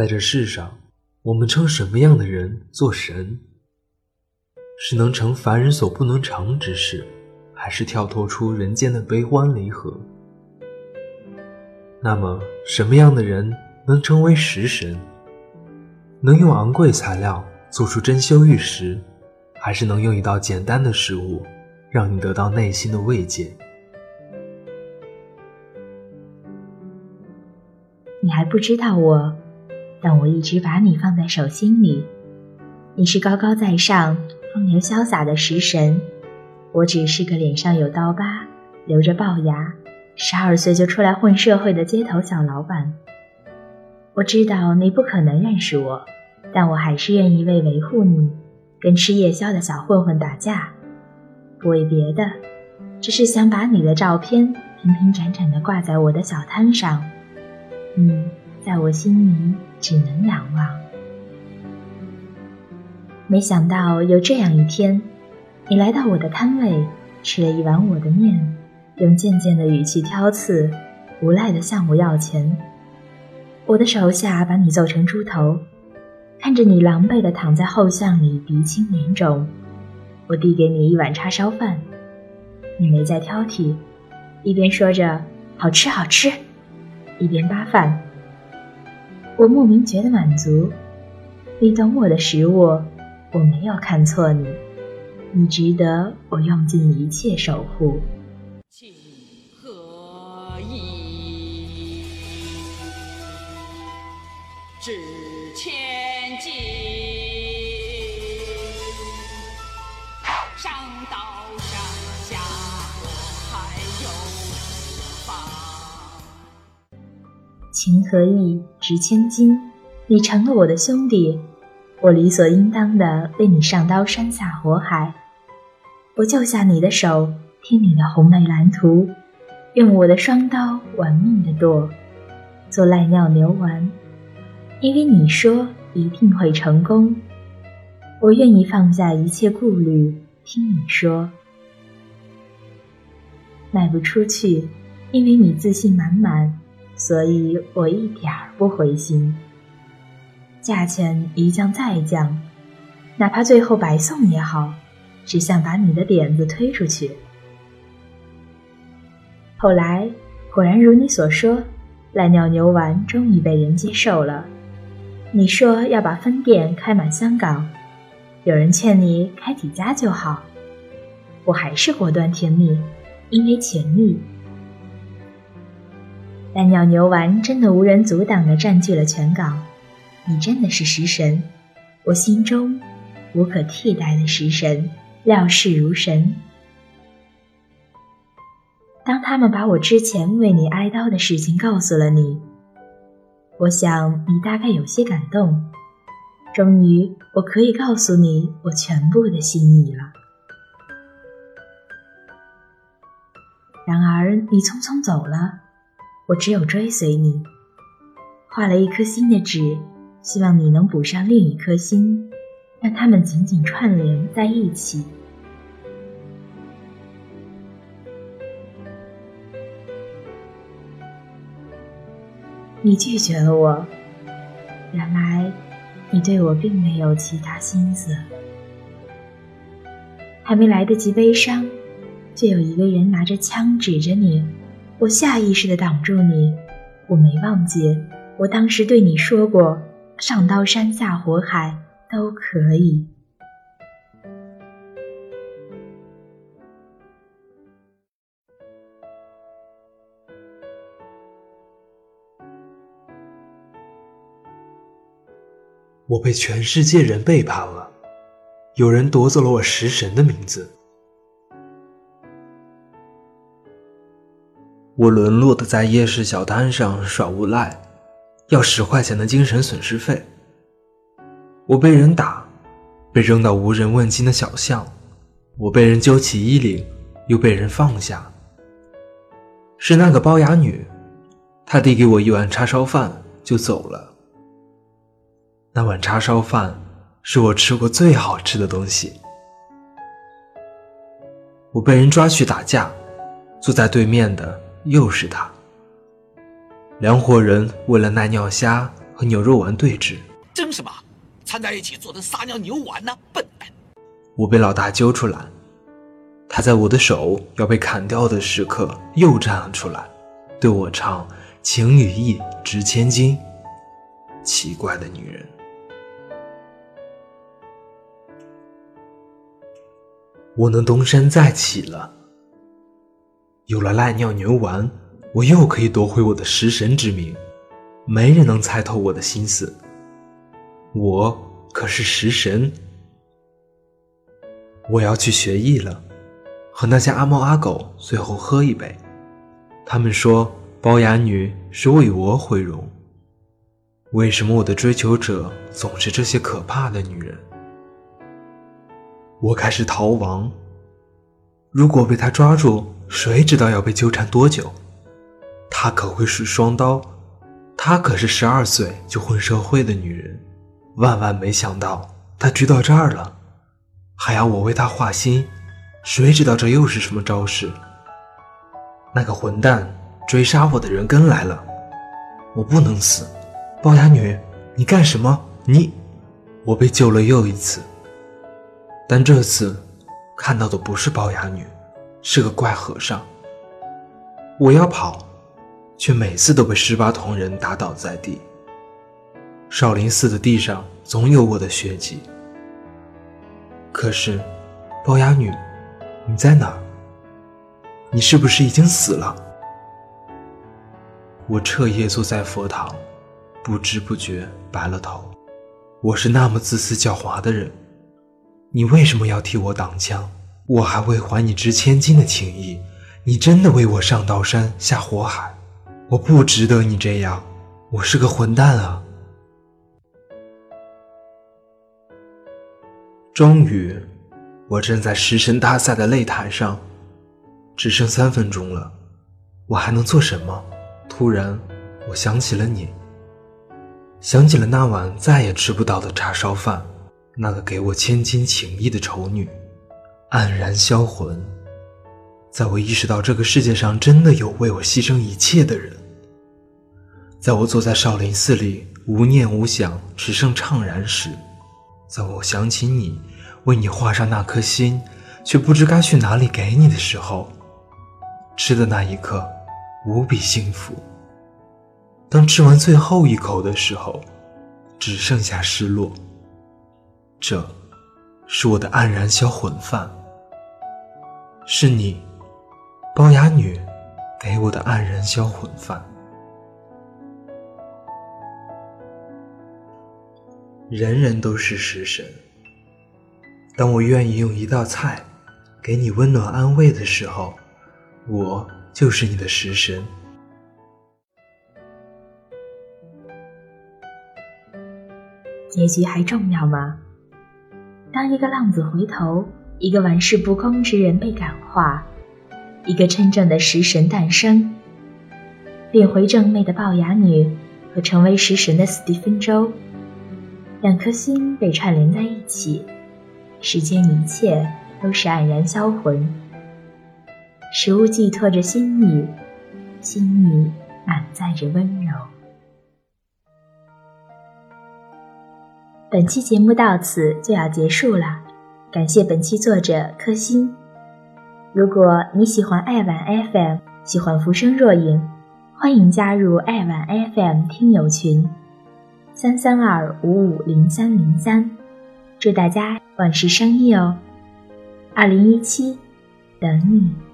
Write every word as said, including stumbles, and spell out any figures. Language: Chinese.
在这世上，我们称什么样的人做神？是能成凡人所不能成之事，还是跳脱出人间的悲欢离合？那么，什么样的人能成为石神？能用昂贵材料做出珍馐玉石，还是能用一道简单的事物，让你得到内心的慰藉？你还不知道我，但我一直把你放在手心里。你是高高在上、风流潇洒的石神，我只是个脸上有刀疤、留着龅牙、十二岁就出来混社会的街头小老板。我知道你不可能认识我，但我还是愿意为维护你，跟吃夜宵的小混混打架。不为别的，只是想把你的照片平平展展地挂在我的小摊上。嗯，在我心里只能仰望。没想到有这样一天，你来到我的摊位，吃了一碗我的面，用渐渐的语气挑刺，无赖地向我要钱。我的手下把你揍成猪头，看着你狼狈地躺在后巷里，鼻青脸肿。我递给你一碗叉烧饭，你没再挑剔，一边说着好吃好吃，一边扒饭。我莫名觉得满足，你懂我的食物，我没有看错你，你值得我用尽一切守护。情何以至千金，上刀山下我还有方。情何以值千金，你成了我的兄弟，我理所应当的为你上刀山下火海。我救下你的手，听你的红梅蓝图，用我的双刀玩命的剁，做赖尿牛丸，因为你说一定会成功。我愿意放下一切顾虑，听你说。卖不出去，因为你自信满满，所以我一点儿不灰心。价钱一降再降，哪怕最后白送也好，只想把你的点子推出去。后来果然如你所说，赖尿牛丸终于被人接受了。你说要把分店开满香港，有人劝你开几家就好，我还是果断甜蜜，因为潜力。赖尿牛丸真的无人阻挡地占据了全港。你真的是食神，我心中无可替代的食神，料事如神。当他们把我之前为你哀悼的事情告诉了你，我想你大概有些感动。终于，我可以告诉你我全部的心意了。然而，你匆匆走了，我只有追随你，画了一颗心的纸。希望你能补上另一颗心，让它们紧紧串联在一起。你拒绝了我，原来你对我并没有其他心思。还没来得及悲伤，就有一个人拿着枪指着你，我下意识地挡住你。我没忘记，我当时对你说过，上刀山下火海都可以。我被全世界人背叛了，有人夺走了我食神的名字，我沦落的在夜市小摊上耍无赖，要十块钱的精神损失费。我被人打，被扔到无人问津的小巷，我被人揪起衣领，又被人放下。是那个龅牙女，她递给我一碗叉烧饭就走了。那碗叉烧饭是我吃过最好吃的东西。我被人抓去打架，坐在对面的又是她。两伙人为了赖尿虾和牛肉丸对峙。争什么？掺在一起做成撒尿牛丸呢、啊，笨蛋！我被老大揪出来，他在我的手要被砍掉的时刻又站了出来，对我唱情与义值千金。奇怪的女人。我能东山再起了，有了赖尿牛丸，我又可以夺回我的食神之名。没人能猜透我的心思，我可是食神。我要去学艺了，和那些阿猫阿狗最后喝一杯。他们说包雅女是为我毁容。为什么我的追求者总是这些可怕的女人？我开始逃亡，如果被他抓住，谁知道要被纠缠多久？她可会使双刀，她可是十二岁就混社会的女人，万万没想到她追到这儿了，还要我为她画心，谁知道这又是什么招式？那个混蛋追杀我的人跟来了，我不能死。龅牙女，你干什么？你，我被救了又一次，但这次看到的不是龅牙女，是个怪和尚。我要跑，却每次都被十八铜人打倒在地。少林寺的地上总有我的血迹。可是，龅牙女，你在哪儿？你是不是已经死了？我彻夜坐在佛堂。不知不觉白了头，我是那么自私狡猾的人，你为什么要替我挡枪？我还未还你值千金的情谊，你真的为我上刀山下火海，我不值得你这样，我是个混蛋啊！终于，我站在食神大赛的擂台上，只剩三分钟了，我还能做什么？突然，我想起了你。想起了那碗再也吃不到的叉烧饭，那个给我千金情谊的丑女，黯然销魂。在我意识到这个世界上真的有为我牺牲一切的人，在我坐在少林寺里无念无想，只剩怅然时，在我想起你，为你画上那颗心，却不知该去哪里给你的时候，吃的那一刻无比幸福。当吃完最后一口的时候，只剩下失落。这是我的黯然销魂饭，是你，龅牙女，给我的黯然销魂饭。人人都是食神，当我愿意用一道菜给你温暖安慰的时候，我就是你的食神。结局还重要吗？当一个浪子回头，一个玩世不恭之人被感化，一个真正的食神诞生，变回正妹的龅牙女和成为食神的史蒂芬周，两颗心被串联在一起，世间一切都是黯然销魂。食物寄托着心意，心意满载着温柔。本期节目到此就要结束了，感谢本期作者柯欣。如果你喜欢爱晚 F M， 喜欢浮生若影，欢迎加入爱晚 F M 听友群三三二五五零三零三，祝大家万事生意哦！二零一七，等你。